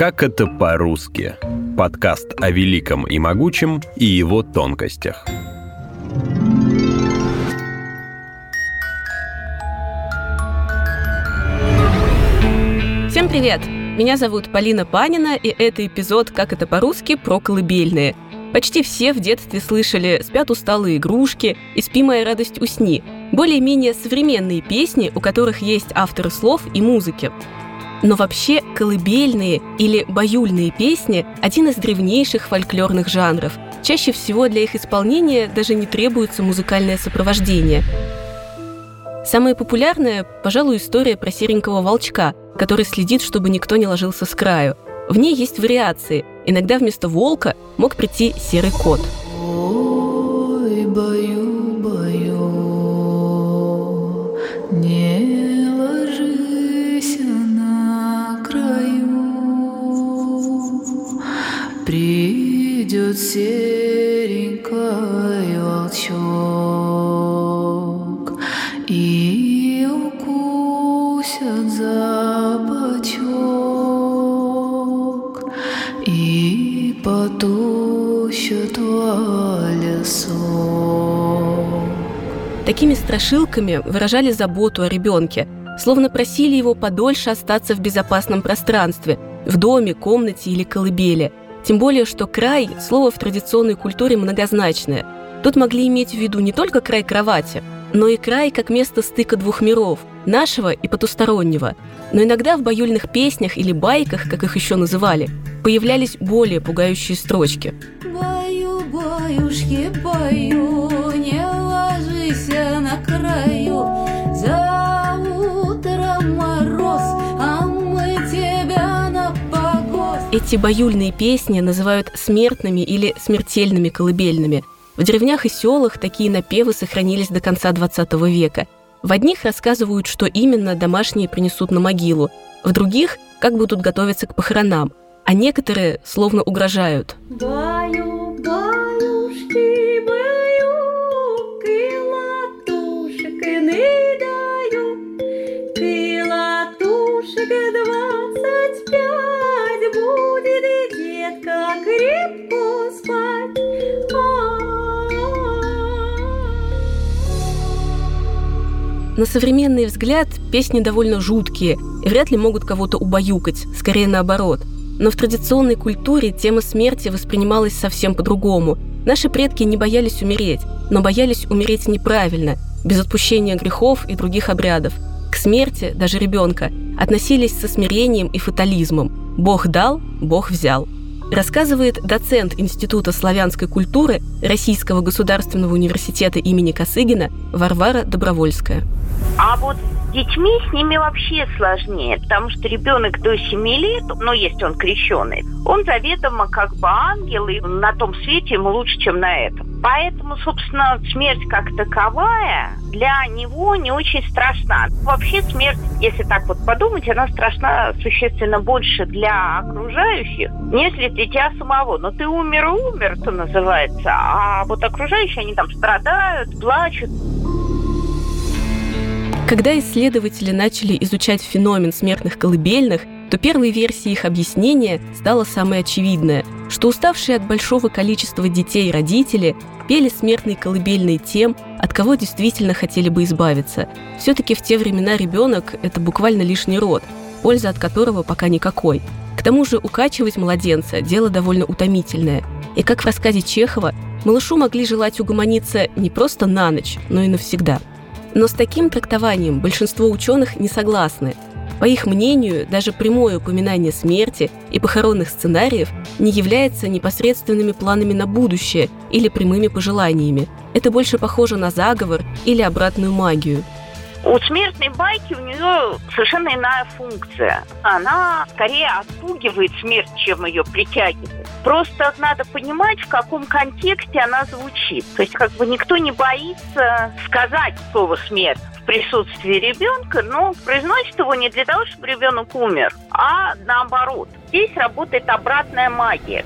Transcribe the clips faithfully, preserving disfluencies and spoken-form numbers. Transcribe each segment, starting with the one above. «Как это по-русски» – подкаст о великом и могучем и его тонкостях. Всем привет! Меня зовут Полина Панина, и это эпизод «Как это по-русски» про колыбельные. Почти все в детстве слышали «Спят усталые игрушки» и «Спи, моя радость, усни». Более-менее современные песни, у которых есть авторы слов и музыки. Но вообще колыбельные или баюльные песни – один из древнейших фольклорных жанров. Чаще всего для их исполнения даже не требуется музыкальное сопровождение. Самая популярная, пожалуй, история про серенького волчка, который следит, чтобы никто не ложился с краю. В ней есть вариации. Иногда вместо волка мог прийти серый кот. Ой, баю, баю, не ложись на краю, придет серенький волчок и укусят за бочок, и потущат во лесок. Такими страшилками выражали заботу о ребенке, словно просили его подольше остаться в безопасном пространстве, в доме, комнате или колыбели. Тем более, что край – слово в традиционной культуре многозначное. Тут могли иметь в виду не только край кровати, но и край как место стыка двух миров – нашего и потустороннего. Но иногда в баюльных песнях или байках, как их еще называли, появлялись более пугающие строчки. Баю, баюшки, баю, не ложись на краю, за утром мороз, а мы тебя на погост. Эти баюльные песни называют смертными или смертельными колыбельными. В деревнях и селах такие напевы сохранились до конца двадцатого века. В одних рассказывают, что именно домашние принесут на могилу, в других – как будут готовиться к похоронам, а некоторые словно угрожают. Баю, баюшки, баю, крылатушек не даю, крылатушек двадцать пять, будет детка крепко спать. На современный взгляд песни довольно жуткие и вряд ли могут кого-то убаюкать, скорее наоборот. Но в традиционной культуре тема смерти воспринималась совсем по-другому. Наши предки не боялись умереть, но боялись умереть неправильно, без отпущения грехов и других обрядов. К смерти, даже ребенка, относились со смирением и фатализмом. Бог дал, Бог взял. Рассказывает доцент Института славянской культуры Российского государственного университета имени Косыгина Варвара Добровольская. А вот с детьми, с ними вообще сложнее, потому что ребенок до семи лет, но если он крещеный, он заведомо как бы ангел, и на том свете ему лучше, чем на этом. Поэтому, собственно, смерть как таковая для него не очень страшна. Вообще смерть, если так вот подумать, она страшна существенно больше для окружающих, нежели для тебя самого. Но ты умер, умер, то называется, а вот окружающие, они там страдают, плачут. Когда исследователи начали изучать феномен смертных колыбельных, то первой версией их объяснения стало самое очевидное, что уставшие от большого количества детей родители пели смертные колыбельные тем, от кого действительно хотели бы избавиться. Все-таки в те времена ребенок – это буквально лишний род, польза от которого пока никакой. К тому же укачивать младенца – дело довольно утомительное. И как в рассказе Чехова, малышу могли желать угомониться не просто на ночь, но и навсегда. Но с таким трактованием большинство ученых не согласны. По их мнению, даже прямое упоминание смерти и похоронных сценариев не является непосредственными планами на будущее или прямыми пожеланиями. Это больше похоже на заговор или обратную магию. У смертной байки у нее совершенно иная функция. Она скорее отпугивает смерть, чем ее притягивает. Просто надо понимать, в каком контексте она звучит. То есть как бы никто не боится сказать слово «смерть» в присутствии ребенка, но произносит его не для того, чтобы ребенок умер, а наоборот. Здесь работает обратная магия.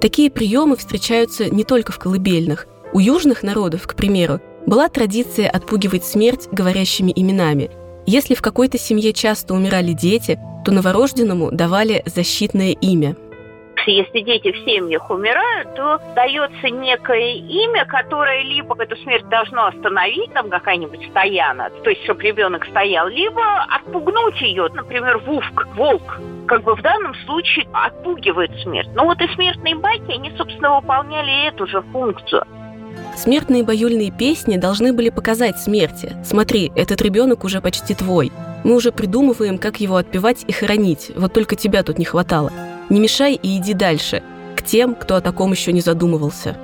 Такие приемы встречаются не только в колыбельных. У южных народов, к примеру, была традиция отпугивать смерть говорящими именами. Если в какой-то семье часто умирали дети, то новорожденному давали защитное имя. Если дети в семьях умирают, то дается некое имя, которое либо эту смерть должно остановить, там какая-нибудь Стояна, то есть чтобы ребенок стоял, либо отпугнуть ее, например, Вовк, волк, как бы в данном случае отпугивает смерть. Но вот и смертные байки, они, собственно, выполняли эту же функцию. Смертные баюльные песни должны были показать смерти: смотри, этот ребенок уже почти твой. Мы уже придумываем, как его отпевать и хоронить. Вот только тебя тут не хватало. Не мешай и иди дальше, к тем, кто о таком еще не задумывался.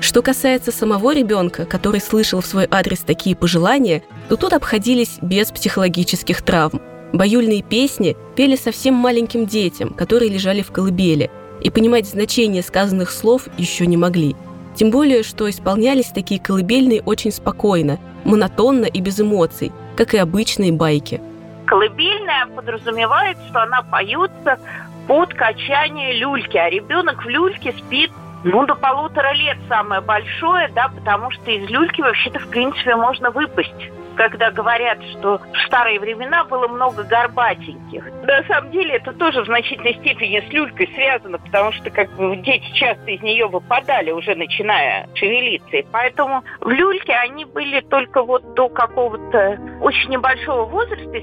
Что касается самого ребенка, который слышал в свой адрес такие пожелания, то тут обходились без психологических травм. Баюльные песни пели совсем маленьким детям, которые лежали в колыбели, и понимать значение сказанных слов еще не могли. Тем более, что исполнялись такие колыбельные очень спокойно, монотонно и без эмоций, как и обычные байки. Колыбельная подразумевает, что она поется под качание люльки, а ребенок в люльке спит ну, до полутора лет, самое большое, да, потому что из люльки вообще-то, в принципе, можно выпасть. Когда говорят, что в старые времена было много горбатеньких. На самом деле это тоже в значительной степени с люлькой связано, потому что как бы дети часто из нее выпадали, уже начиная шевелиться. И поэтому в люльке они были только вот до какого-то очень небольшого возраста.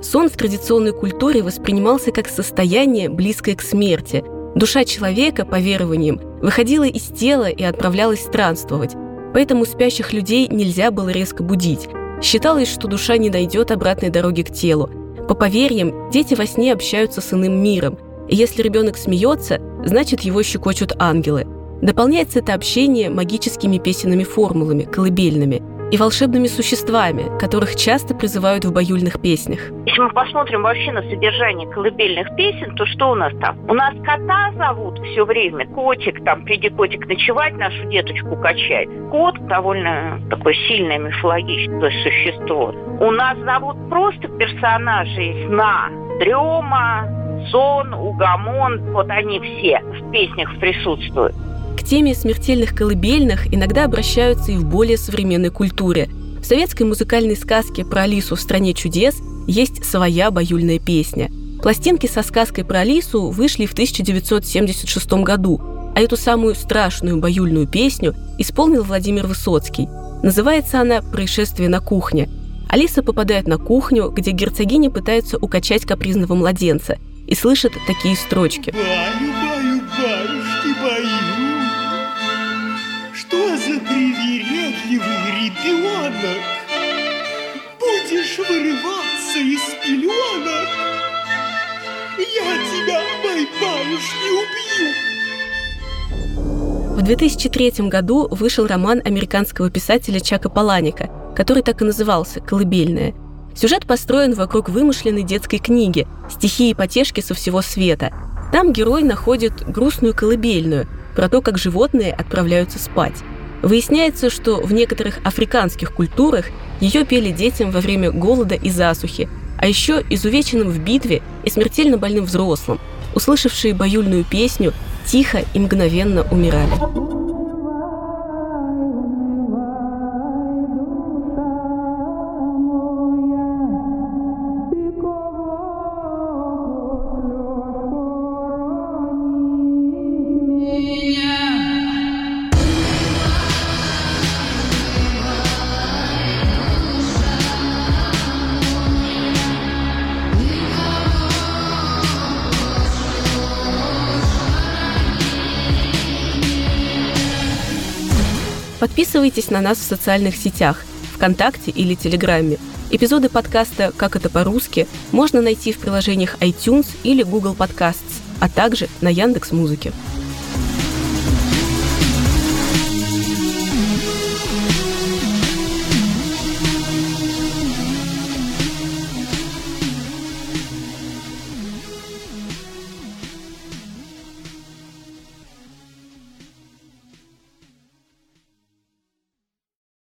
Сон в традиционной культуре воспринимался как состояние, близкое к смерти. Душа человека, по верованиям, выходила из тела и отправлялась странствовать. Поэтому спящих людей нельзя было резко будить. Считалось, что душа не найдет обратной дороги к телу. По поверьям, дети во сне общаются с иным миром. И если ребенок смеется, значит, его щекочут ангелы. Дополняется это общение магическими песенными формулами, колыбельными и волшебными существами, которых часто призывают в баюльных песнях. Если мы посмотрим вообще на содержание колыбельных песен, то что у нас там? У нас кота зовут все время, котик, там, приди, котик, ночевать, нашу деточку качай. Кот довольно такое сильное мифологическое существо. У нас зовут просто персонажей сна, дрема, сон, угомон, вот они все в песнях присутствуют. К теме смертельных колыбельных иногда обращаются и в более современной культуре. В советской музыкальной сказке про Алису в «Стране чудес» есть своя баюльная песня. Пластинки со сказкой про Алису вышли в тысяча девятьсот семьдесят шестом году, а эту самую страшную баюльную песню исполнил Владимир Высоцкий. Называется она «Происшествие на кухне». Алиса попадает на кухню, где герцогиня пытается укачать капризного младенца, и слышит такие строчки. «Баю, баю, баюшки, баю! Что за привередливый ребенок? Будешь вырываться из пеленок? Я тебя, мой баюшки, убью!» В две тысячи третьем году вышел роман американского писателя Чака Паланика, который так и назывался «Колыбельная». Сюжет построен вокруг вымышленной детской книги «Стихи и потешки со всего света». Там герой находит грустную колыбельную про то, как животные отправляются спать. Выясняется, что в некоторых африканских культурах ее пели детям во время голода и засухи, а еще изувеченным в битве и смертельно больным взрослым, услышавшие баюльную песню, тихо и мгновенно умирали. Подписывайтесь на нас в социальных сетях, ВКонтакте или Телеграме. Эпизоды подкаста «Как это по-русски» можно найти в приложениях iTunes или Google Podcasts, а также на Яндекс.Музыке.